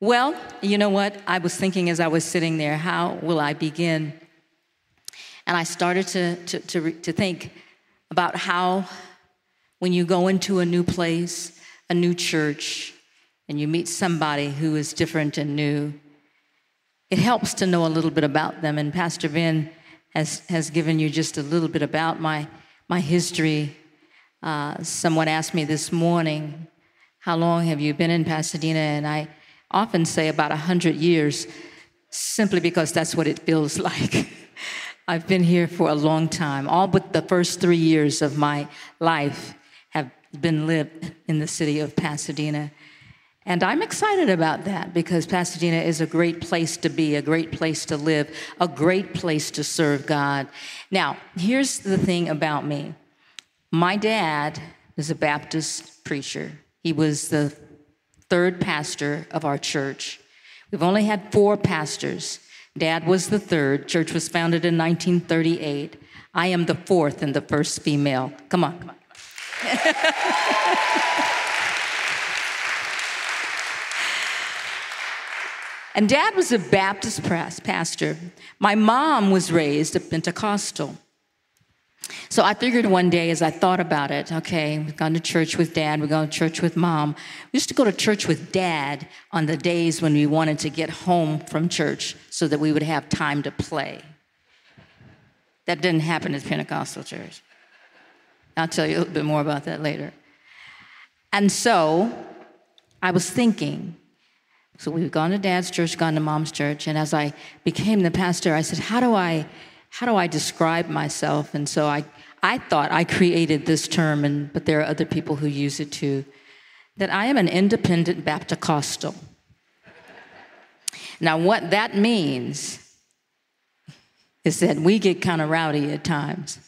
Well, you know what? I was thinking as I was sitting there, how will I begin? And I started to think about how when you go into a new place, a new church, and you meet somebody who is different and new, it helps to know a little bit about them. And Pastor Ben has given you just a little bit about my history. Someone asked me this morning, how long have you been in Pasadena? And I often say about 100 years, simply because that's what it feels like. I've been here for a long time. All but the first 3 years of my life have been lived in the city of Pasadena. And I'm excited about that because Pasadena is a great place to be, a great place to live, a great place to serve God. Now, here's the thing about me. My dad is a Baptist preacher. He was the third pastor of our church. We've only had four pastors. Dad was the third. Church was founded in 1938. I am the fourth and the first female. Come on, come on. And Dad was a Baptist pastor. My mom was raised a Pentecostal. So I figured one day as I thought about it, okay, we've gone to church with Dad, we've gone to church with Mom. We used to go to church with Dad on the days when we wanted to get home from church so that we would have time to play. That didn't happen at Pentecostal church. I'll tell you a little bit more about that later. And so I was thinking, so we've gone to Dad's church, gone to Mom's church, and as I became the pastor, I said, how do I describe myself? And so I thought I created this term, but there are other people who use it too, that I am an independent Baptist-costal. Now, what that means is that we get kind of rowdy at times.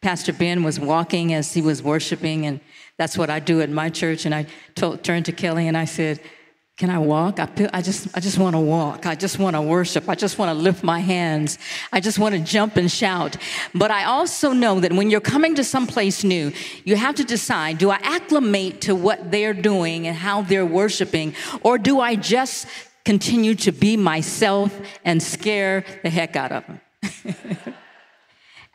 Pastor Ben was walking as he was worshiping, and that's what I do at my church. And I turned to Kelly and I said, can I walk? I just want to walk. I just want to worship. I just want to lift my hands. I just want to jump and shout. But I also know that when you're coming to someplace new, you have to decide, do I acclimate to what they're doing and how they're worshiping, or do I just continue to be myself and scare the heck out of them?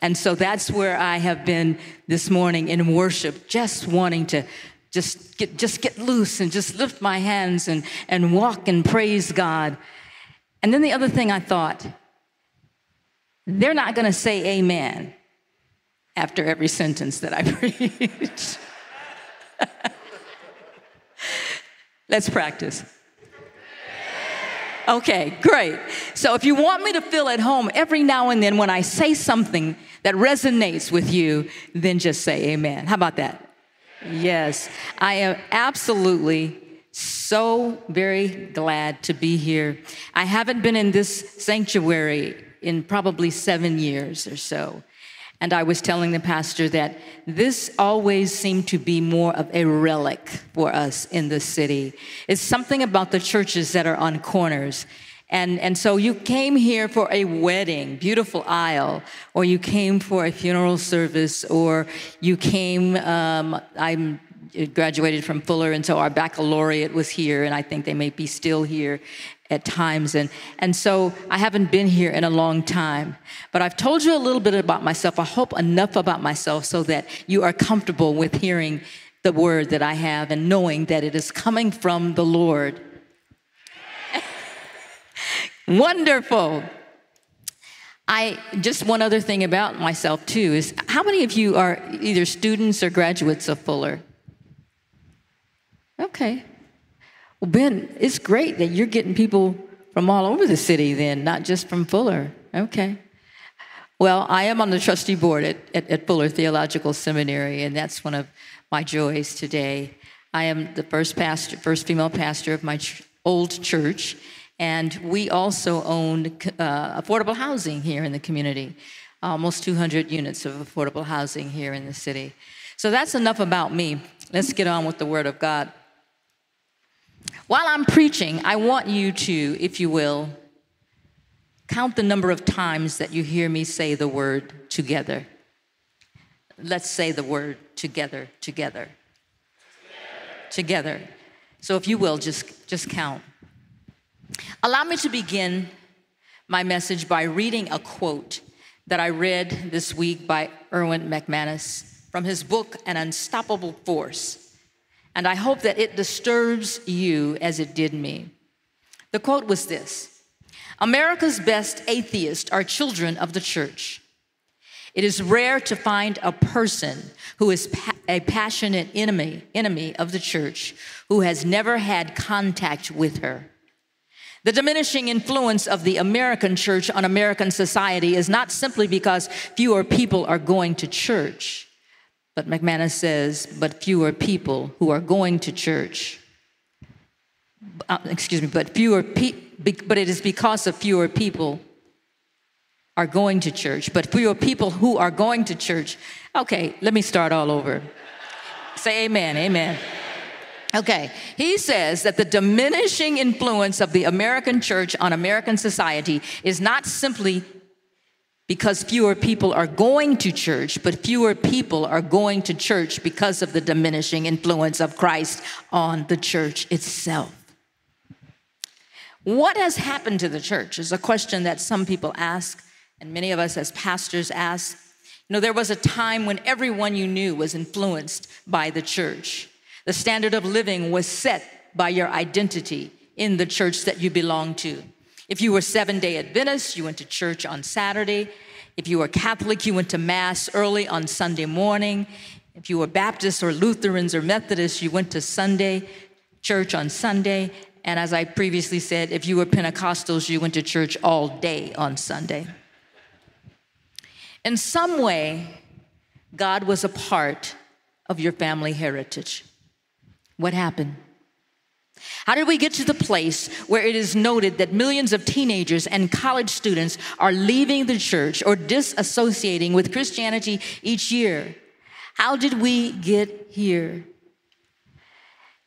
And so that's where I have been this morning in worship, just wanting to just get loose and just lift my hands and walk and praise God. And then the other thing I thought, they're not going to say amen after every sentence that I preach. Let's practice. Okay, great. So if you want me to feel at home every now and then when I say something that resonates with you, then just say amen. How about that? Yes, I am absolutely so very glad to be here. I haven't been in this sanctuary in probably 7 years or so. And I was telling the pastor that this always seemed to be more of a relic for us in the city. It's something about the churches that are on corners. And so you came here for a wedding, beautiful aisle, or you came for a funeral service, or you came, I graduated from Fuller, and so our baccalaureate was here, and I think they may be still here at times. And so I haven't been here in a long time. But I've told you a little bit about myself. I hope enough about myself so that you are comfortable with hearing the word that I have and knowing that it is coming from the Lord. Wonderful. Just one other thing about myself, too, is how many of you are either students or graduates of Fuller? Okay. Well, Ben, it's great that you're getting people from all over the city then, not just from Fuller. Okay. Well, I am on the trustee board at Fuller Theological Seminary, and that's one of my joys today. I am the first female pastor of my old church. And we also own affordable housing here in the community, almost 200 units of affordable housing here in the city. So that's enough about me. Let's get on with the Word of God. While I'm preaching, I want you to, if you will, count the number of times that you hear me say the word together. Let's say the word together, together, together. So if you will, just count. Allow me to begin my message by reading a quote that I read this week by Erwin McManus from his book, An Unstoppable Force. And I hope that it disturbs you as it did me. The quote was this: "America's best atheists are children of the church. It is rare to find a person who is a passionate enemy of the church who has never had contact with her. The diminishing influence of the American church on American society is not simply because fewer people are going to church," but McManus says, "but fewer people who are going to church, but it is because of fewer people are going to church, but for your people who are going to church." Okay, let me start all over. Say amen, amen. Okay, he says that the diminishing influence of the American church on American society is not simply because fewer people are going to church, but fewer people are going to church because of the diminishing influence of Christ on the church itself. What has happened to the church is a question that some people ask, and many of us as pastors ask. You know, there was a time when everyone you knew was influenced by the church. The standard of living was set by your identity in the church that you belonged to. If you were Seventh-day Adventist, you went to church on Saturday. If you were Catholic, you went to Mass early on Sunday morning. If you were Baptist or Lutherans or Methodists, you went to church on Sunday. And as I previously said, if you were Pentecostals, you went to church all day on Sunday. In some way, God was a part of your family heritage. What happened? How did we get to the place where it is noted that millions of teenagers and college students are leaving the church or disassociating with Christianity each year? How did we get here?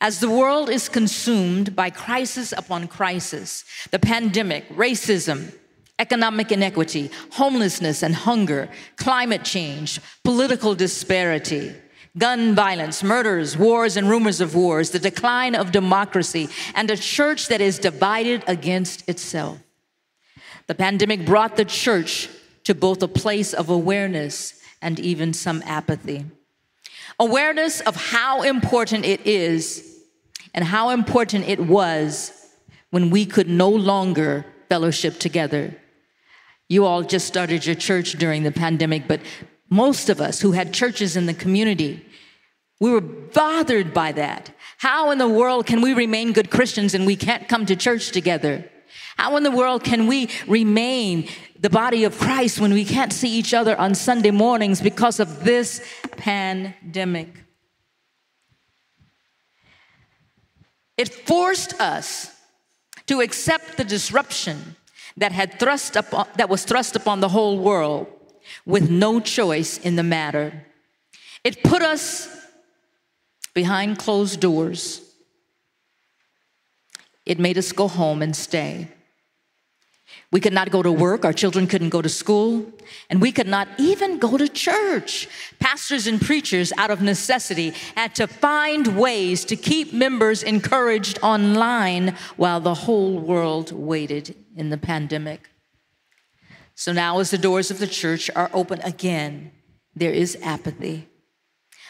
As the world is consumed by crisis upon crisis, the pandemic, racism, economic inequity, homelessness and hunger, climate change, political disparity, gun violence, murders, wars and rumors of wars, the decline of democracy, and a church that is divided against itself. The pandemic brought the church to both a place of awareness and even some apathy. Awareness of how important it is and how important it was when we could no longer fellowship together. You all just started your church during the pandemic, but most of us who had churches in the community, we were bothered by that. How in the world can we remain good Christians and we can't come to church together? How in the world can we remain the body of Christ when we can't see each other on Sunday mornings because of this pandemic? It forced us to accept the disruption that was thrust upon the whole world with no choice in the matter. It put us behind closed doors. It made us go home and stay. We could not go to work, our children couldn't go to school, and we could not even go to church. Pastors and preachers, out of necessity, had to find ways to keep members encouraged online while the whole world waited in the pandemic. So now, as the doors of the church are open again, there is apathy,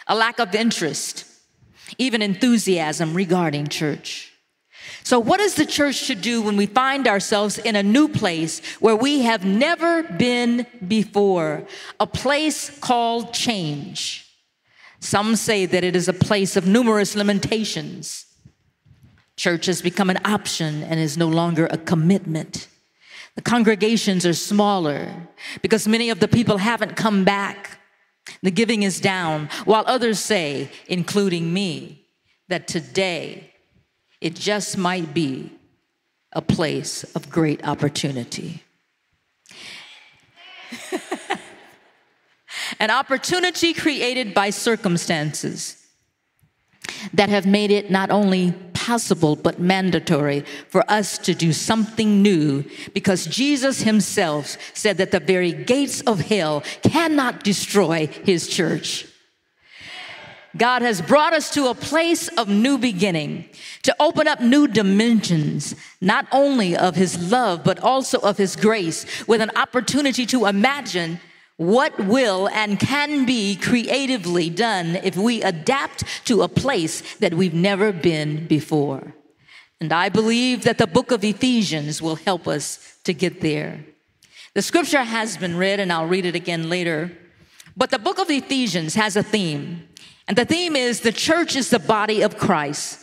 a lack of interest, even enthusiasm regarding church. So what is the church to do when we find ourselves in a new place where we have never been before? A place called change. Some say that it is a place of numerous limitations. Church has become an option and is no longer a commitment. The congregations are smaller because many of the people haven't come back. The giving is down, while others say, including me, that today it just might be a place of great opportunity. An opportunity created by circumstances that have made it not only possible but mandatory for us to do something new, because Jesus himself said that the very gates of hell cannot destroy his church. God has brought us to a place of new beginning, to open up new dimensions, not only of his love, but also of his grace, with an opportunity to imagine what will and can be creatively done if we adapt to a place that we've never been before. And I believe that the book of Ephesians will help us to get there. The scripture has been read, and I'll read it again later. But the book of Ephesians has a theme. And the theme is the church is the body of Christ,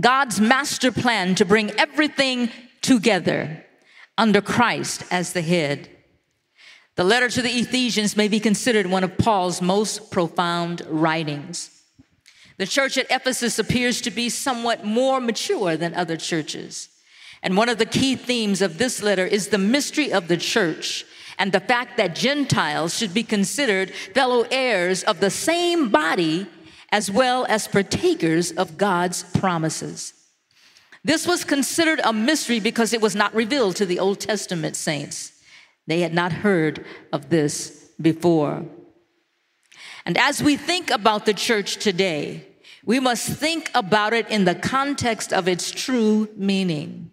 God's master plan to bring everything together under Christ as the head. The letter to the Ephesians may be considered one of Paul's most profound writings. The church at Ephesus appears to be somewhat more mature than other churches. And one of the key themes of this letter is the mystery of the church and the fact that Gentiles should be considered fellow heirs of the same body as well as partakers of God's promises. This was considered a mystery because it was not revealed to the Old Testament saints. They had not heard of this before. And as we think about the church today, we must think about it in the context of its true meaning.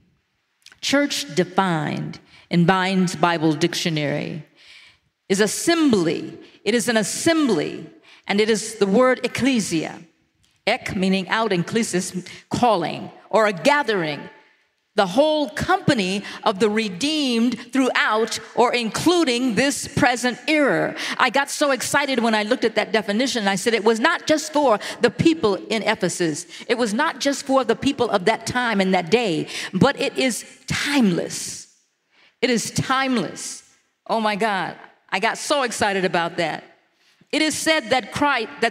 Church defined in Vine's Bible Dictionary is assembly. It is an assembly. And it is the word ecclesia, ek meaning out, and klesis calling, or a gathering, the whole company of the redeemed throughout or including this present era. I got so excited when I looked at that definition. I said it was not just for the people in Ephesus. It was not just for the people of that time and that day, but it is timeless. It is timeless. Oh my God, I got so excited about that. It is said that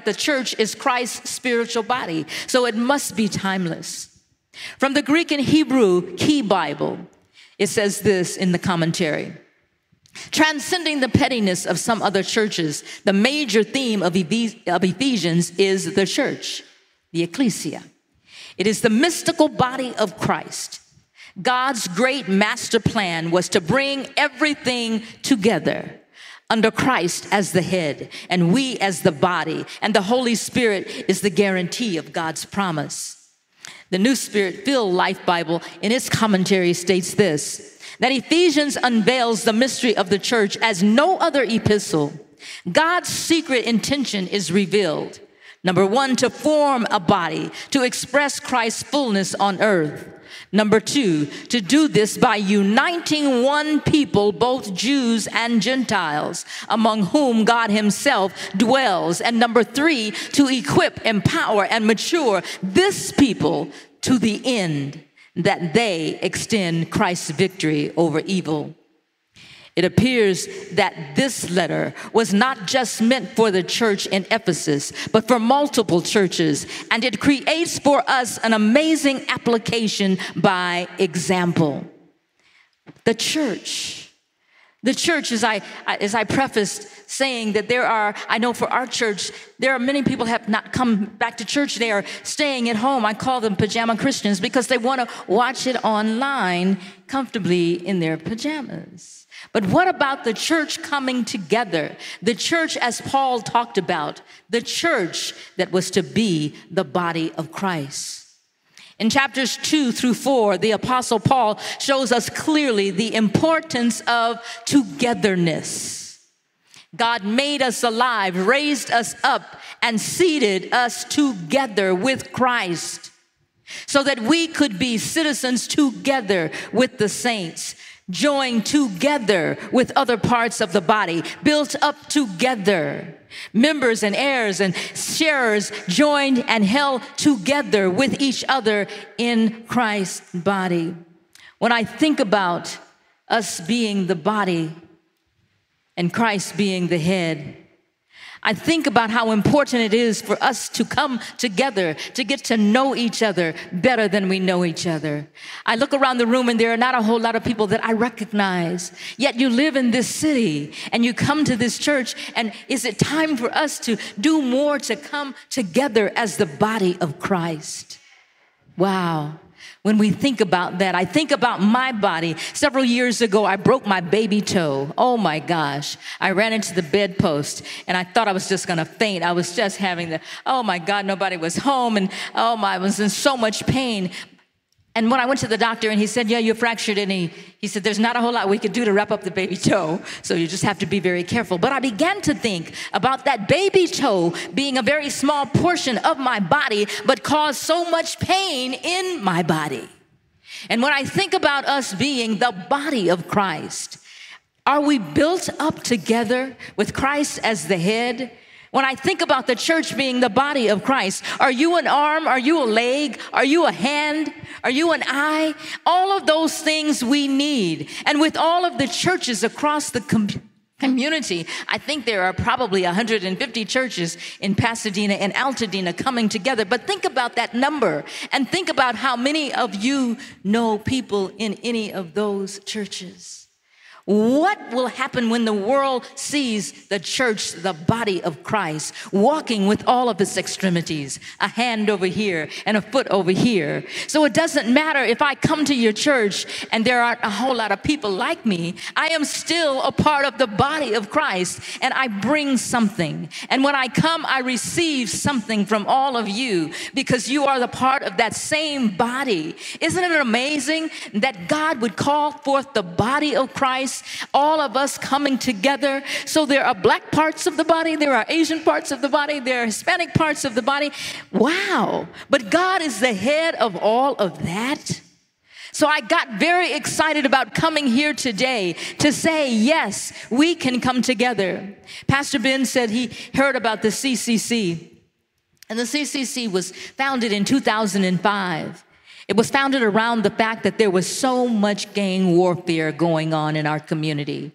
the church is Christ's spiritual body, so it must be timeless. From the Greek and Hebrew Key Bible, it says this in the commentary. Transcending the pettiness of some other churches, the major theme of Ephesians is the church, the ecclesia. It is the mystical body of Christ. God's great master plan was to bring everything together under Christ as the head, and we as the body, and the Holy Spirit is the guarantee of God's promise. The New Spirit-Filled Life Bible, in its commentary, states this, that Ephesians unveils the mystery of the church as no other epistle. God's secret intention is revealed. Number one, to form a body, to express Christ's fullness on earth. Number two, to do this by uniting one people, both Jews and Gentiles, among whom God himself dwells. And number three, to equip, empower, and mature this people to the end that they extend Christ's victory over evil. It appears that this letter was not just meant for the church in Ephesus, but for multiple churches, and it creates for us an amazing application by example. The church, as I prefaced saying that there are, I know for our church, there are many people who have not come back to church. They are staying at home. I call them pajama Christians because they want to watch it online comfortably in their pajamas. But what about the church coming together? The church, as Paul talked about, the church that was to be the body of Christ. In chapters 2 through 4, the Apostle Paul shows us clearly the importance of togetherness. God made us alive, raised us up, and seated us together with Christ so that we could be citizens together with the saints, joined together with other parts of the body, built up together. Members and heirs and sharers joined and held together with each other in Christ's body. When I think about us being the body and Christ being the head, I think about how important it is for us to come together, to get to know each other better than we know each other. I look around the room and there are not a whole lot of people that I recognize. Yet you live in this city and you come to this church, and is it time for us to do more to come together as the body of Christ? Wow. when we think about that. I think about my body. Several years ago, I broke my baby toe. Oh my gosh. I ran into the bedpost and I thought I was just going to faint. I was just having the, oh my God, nobody was home. And oh my, I was in so much pain. And when I went to the doctor and he said, yeah, you fractured it. He said, there's not a whole lot we could do to wrap up the baby toe. So you just have to be very careful. But I began to think about that baby toe being a very small portion of my body, but caused so much pain in my body. And when I think about us being the body of Christ, are we built up together with Christ as the head? When I think about the church being the body of Christ, are you an arm? Are you a leg? Are you a hand? Are you an eye? All of those things we need. And with all of the churches across the community, I think there are probably 150 churches in Pasadena and Altadena coming together. But think about that number and think about how many of you know people in any of those churches. What will happen when the world sees the church, the body of Christ, walking with all of its extremities, a hand over here and a foot over here? So it doesn't matter if I come to your church and there aren't a whole lot of people like me, I am still a part of the body of Christ and I bring something. And when I come, I receive something from all of you because you are the part of that same body. Isn't it amazing that God would call forth the body of Christ? All of us coming together. So there are black parts of the body. There are Asian parts of the body. There are Hispanic parts of the body. Wow. But God is the head of all of that. So I got very excited about coming here today to say, yes, we can come together. Pastor Ben said he heard about the CCC. And the CCC was founded in 2005. It was founded around the fact that there was so much gang warfare going on in our community.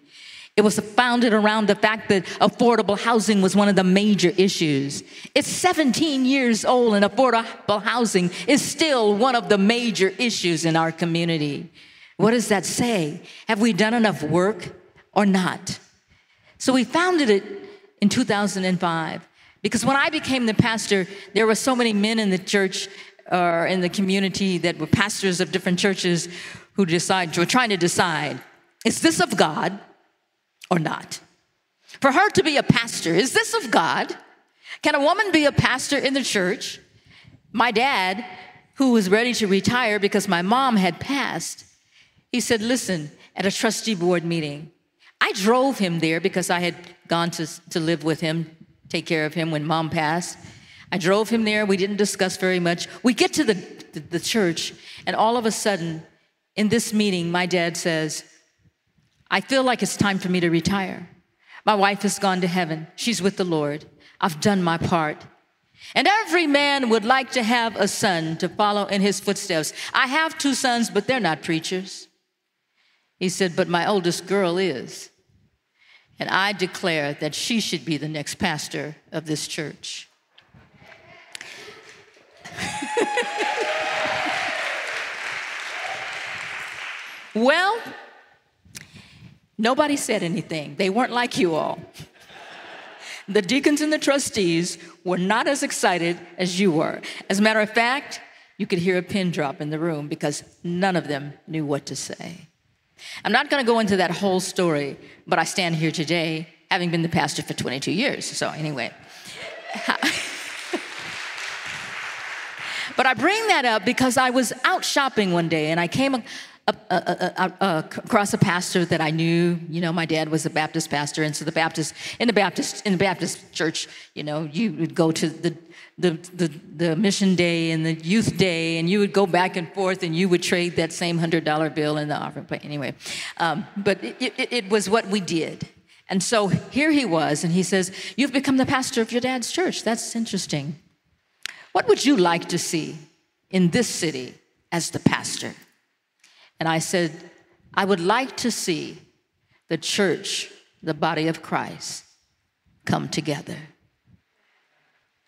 It was founded around the fact that affordable housing was one of the major issues. It's 17 years old and affordable housing is still one of the major issues in our community. What does that say? Have we done enough work or not? So we founded it in 2005 because when I became the pastor, there were so many men in the church or in the community that were pastors of different churches who were trying to decide, is this of God or not? For her to be a pastor, is this of God? Can a woman be a pastor in the church? My dad, who was ready to retire because my mom had passed, he said, listen, at a trustee board meeting, I drove him there because I had gone to live with him, take care of him when mom passed. I drove him there. We didn't discuss very much. We get to the church, and all of a sudden, in this meeting, my dad says, I feel like it's time for me to retire. My wife has gone to heaven. She's with the Lord. I've done my part. And every man would like to have a son to follow in his footsteps. I have two sons, but they're not preachers. He said, but my oldest girl is. And I declare that she should be the next pastor of this church. Well, nobody said anything. They weren't like you all. The deacons and the trustees were not as excited as you were. As a matter of fact, you could hear a pin drop in the room because none of them knew what to say. I'm not going to go into that whole story, but I stand here today having been the pastor for 22 years. So anyway. But I bring that up because I was out shopping one day and I came across a pastor that I knew. You know, my dad was a Baptist pastor, and so in the Baptist church, you know, you would go to the mission day and the youth day, and you would go back and forth, and you would trade that same $100 bill in the offering plate. Anyway, but it was what we did. And so here he was, and he says, "You've become the pastor of your dad's church. That's interesting. What would you like to see in this city as the pastor?" And I said, I would like to see the church, the body of Christ, come together.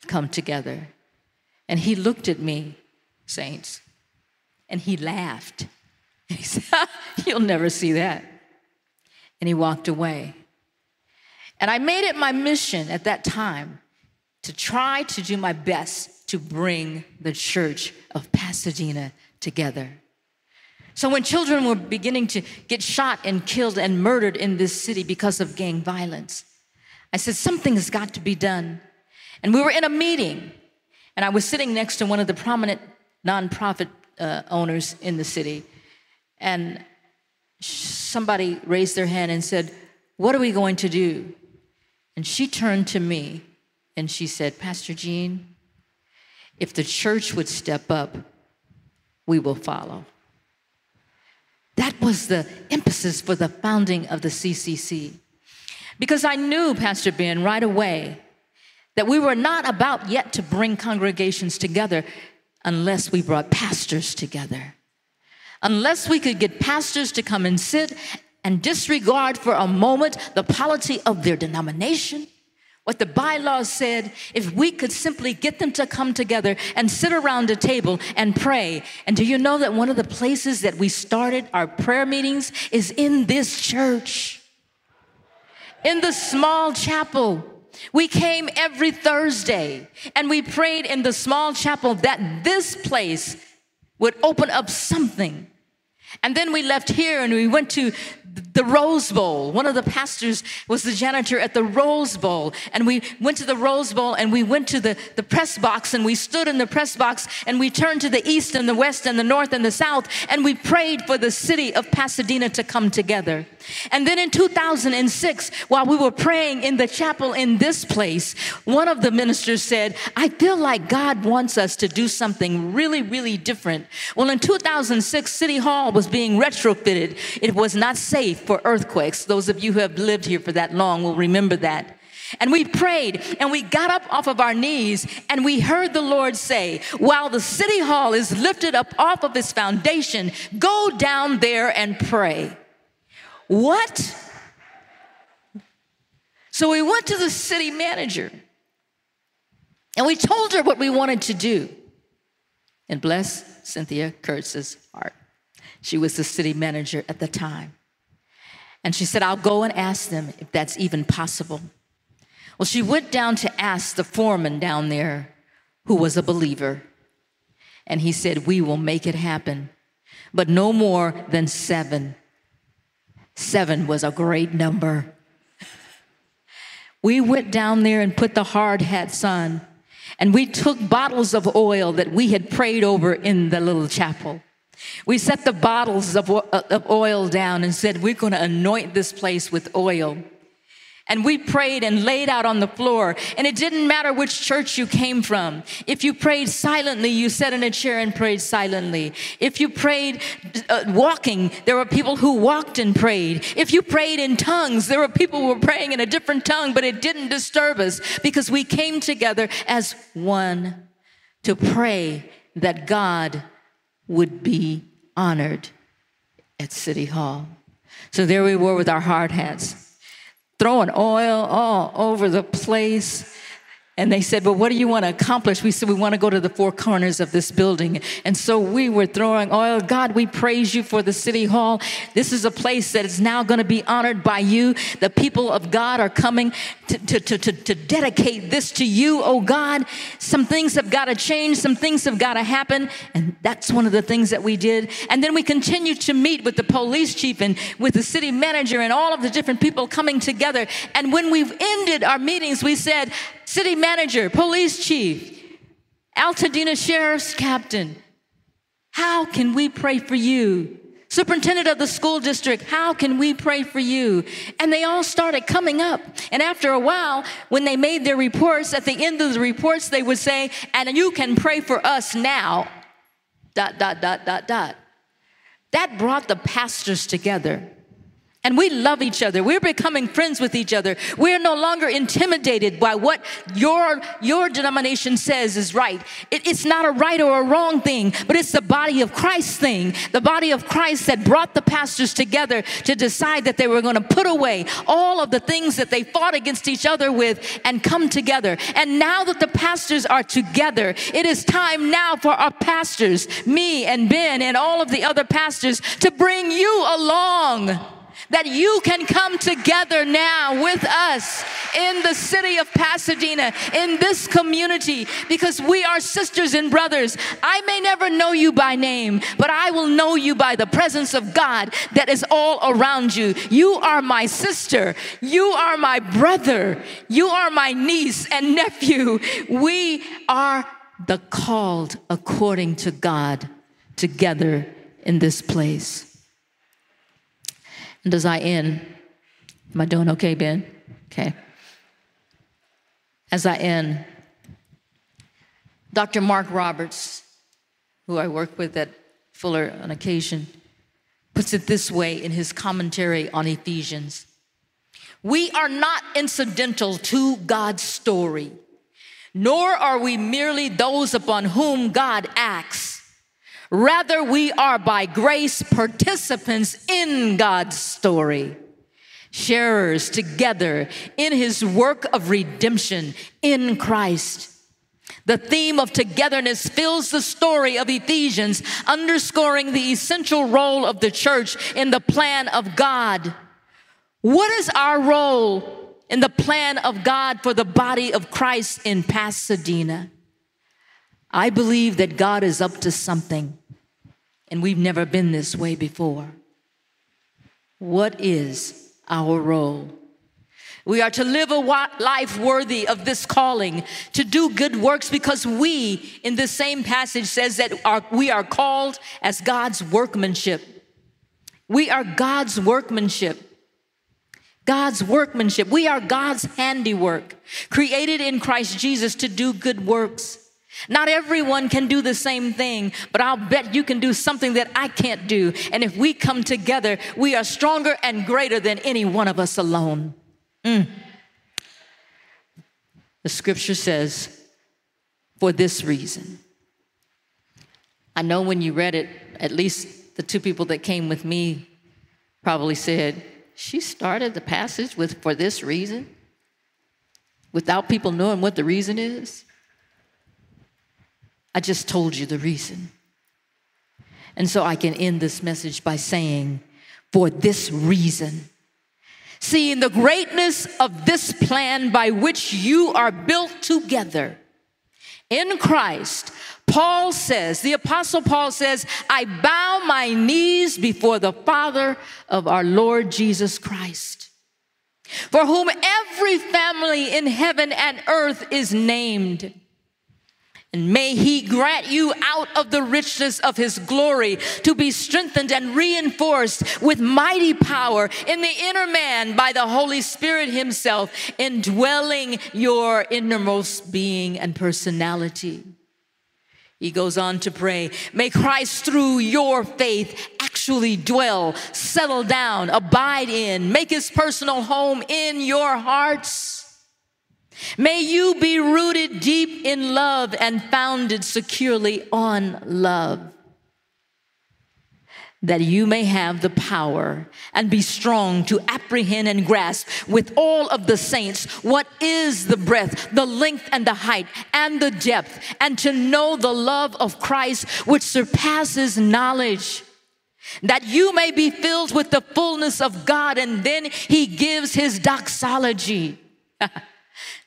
Come together. And he looked at me, saints, and he laughed. He said, you'll never see that. And he walked away. And I made it my mission at that time to try to do my best to bring the church of Pasadena together. So when children were beginning to get shot and killed and murdered in this city because of gang violence, I said, something has got to be done. And we were in a meeting, and I was sitting next to one of the prominent nonprofit owners in the city, and somebody raised their hand and said, what are we going to do? And she turned to me, and she said, Pastor Gene, if the church would step up, we will follow. That was the emphasis for the founding of the CCC. Because I knew, Pastor Ben, right away, that we were not about yet to bring congregations together unless we brought pastors together. Unless we could get pastors to come and sit and disregard for a moment the polity of their denomination, what the bylaws said, if we could simply get them to come together and sit around a table and pray. And do you know that one of the places that we started our prayer meetings is in this church? In the small chapel. We came every Thursday and we prayed in the small chapel that this place would open up something. And then we left here and we went to the Rose Bowl. One of the pastors was the janitor at the Rose Bowl. And we went to the Rose Bowl and we went to the press box and we stood in the press box and we turned to the east and the west and the north and the south and we prayed for the city of Pasadena to come together. And then in 2006, while we were praying in the chapel in this place, one of the ministers said, I feel like God wants us to do something really, really different. Well, in 2006, City Hall was being retrofitted. It was not safe for earthquakes. Those of you who have lived here for that long will remember that. And we prayed and we got up off of our knees and we heard the Lord say, while the City Hall is lifted up off of its foundation, go down there and pray. What? So we went to the city manager and we told her what we wanted to do. And bless Cynthia Kurtz's heart. She was the city manager at the time. And she said, I'll go and ask them if that's even possible. Well, she went down to ask the foreman down there who was a believer. And he said, we will make it happen, but no more than 7. 7 was a great number. We went down there and put the hard hats on, and we took bottles of oil that we had prayed over in the little chapel. We set the bottles of oil down and said, we're going to anoint this place with oil. And we prayed and laid out on the floor. And it didn't matter which church you came from. If you prayed silently, you sat in a chair and prayed silently. If you prayed walking, there were people who walked and prayed. If you prayed in tongues, there were people who were praying in a different tongue, but it didn't disturb us because we came together as one to pray that God would be honored at City Hall. So there we were with our hard hats, throwing oil all over the place. And they said, well, what do you want to accomplish? We said, we want to go to the four corners of this building. And so we were throwing oil. God, we praise you for the City Hall. This is a place that is now going to be honored by you. The people of God are coming to dedicate this to you, oh God. Some things have got to change. Some things have got to happen. And that's one of the things that we did. And then we continued to meet with the police chief and with the city manager and all of the different people coming together. And when we've ended our meetings, we said, city manager, police chief, Altadena sheriff's captain, how can we pray for you? Superintendent of the school district, how can we pray for you? And they all started coming up. And after a while, when they made their reports, at the end of the reports, they would say, and you can pray for us now, ... That brought the pastors together. And we love each other. We're becoming friends with each other. We're no longer intimidated by what your denomination says is right. It's not a right or a wrong thing, but it's the body of Christ thing. The body of Christ that brought the pastors together to decide that they were going to put away all of the things that they fought against each other with and come together. And now that the pastors are together, it is time now for our pastors, me and Ben and all of the other pastors, to bring you along. that you can come together now with us in the city of Pasadena, in this community, because we are sisters and brothers. I may never know you by name, but I will know you by the presence of God that is all around you. You are my sister. You are my brother. You are my niece and nephew. We are the called according to God together in this place. And as I end, am I doing okay, Ben? Okay. As I end, Dr. Mark Roberts, who I work with at Fuller on occasion, puts it this way in his commentary on Ephesians. We are not incidental to God's story, nor are we merely those upon whom God acts. Rather, we are by grace participants in God's story, sharers together in his work of redemption in Christ. The theme of togetherness fills the story of Ephesians, underscoring the essential role of the church in the plan of God. What is our role in the plan of God for the body of Christ in Pasadena? I believe that God is up to something, and we've never been this way before. What is our role? We are to live a life worthy of this calling, to do good works, because we, in this same passage, says that we are called as God's workmanship. We are God's workmanship. God's workmanship. We are God's handiwork, created in Christ Jesus to do good works. Not everyone can do the same thing, but I'll bet you can do something that I can't do. And if we come together, we are stronger and greater than any one of us alone. The scripture says, for this reason. I know when you read it, at least the two people that came with me probably said, she started the passage with, for this reason, without people knowing what the reason is. I just told you the reason. And so I can end this message by saying, for this reason, seeing the greatness of this plan by which you are built together in Christ, Paul says, the Apostle Paul says, I bow my knees before the Father of our Lord Jesus Christ, for whom every family in heaven and earth is named. And may he grant you out of the richness of his glory to be strengthened and reinforced with mighty power in the inner man by the Holy Spirit himself, indwelling your innermost being and personality. He goes on to pray, may Christ through your faith actually dwell, settle down, abide in, make his personal home in your hearts. May you be rooted deep in love and founded securely on love, that you may have the power and be strong to apprehend and grasp with all of the saints what is the breadth, the length, and the height, and the depth, and to know the love of Christ which surpasses knowledge, that you may be filled with the fullness of God. And then he gives his doxology.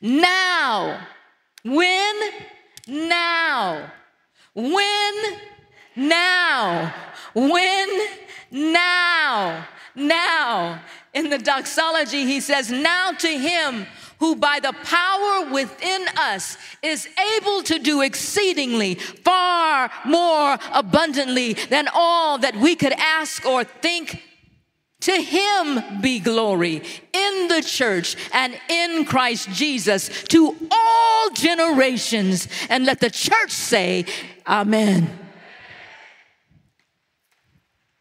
Now, when, now, when, now, when, now, now. In the doxology, he says, now to him who by the power within us is able to do exceedingly far more abundantly than all that we could ask or think. To him be glory in the church and in Christ Jesus to all generations. And let the church say, amen.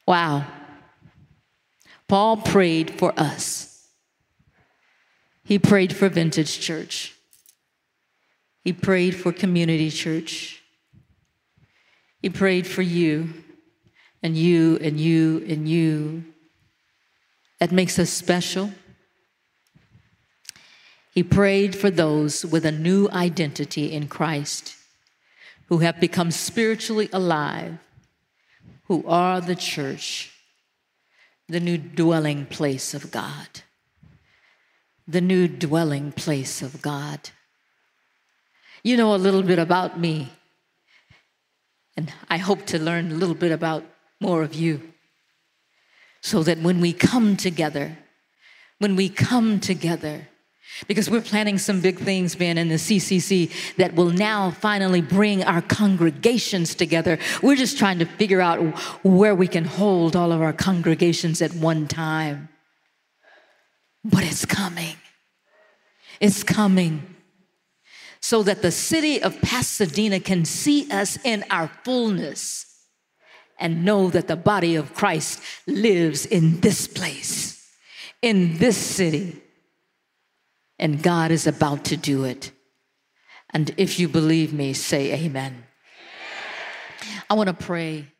Wow. Paul prayed for us. He prayed for Vintage Church. He prayed for Community Church. He prayed for you and you and you and you. That makes us special. He prayed for those with a new identity in Christ, who have become spiritually alive, who are the church. the new dwelling place of God. The new dwelling place of God. You know a little bit about me, and I hope to learn a little bit about more of you, so that when we come together, because we're planning some big things, Ben, in the CCC that will now finally bring our congregations together. We're just trying to figure out where we can hold all of our congregations at one time. But it's coming. It's coming. So that the city of Pasadena can see us in our fullness and know that the body of Christ lives in this place, in this city. And God is about to do it. And if you believe me, say amen. I want to pray.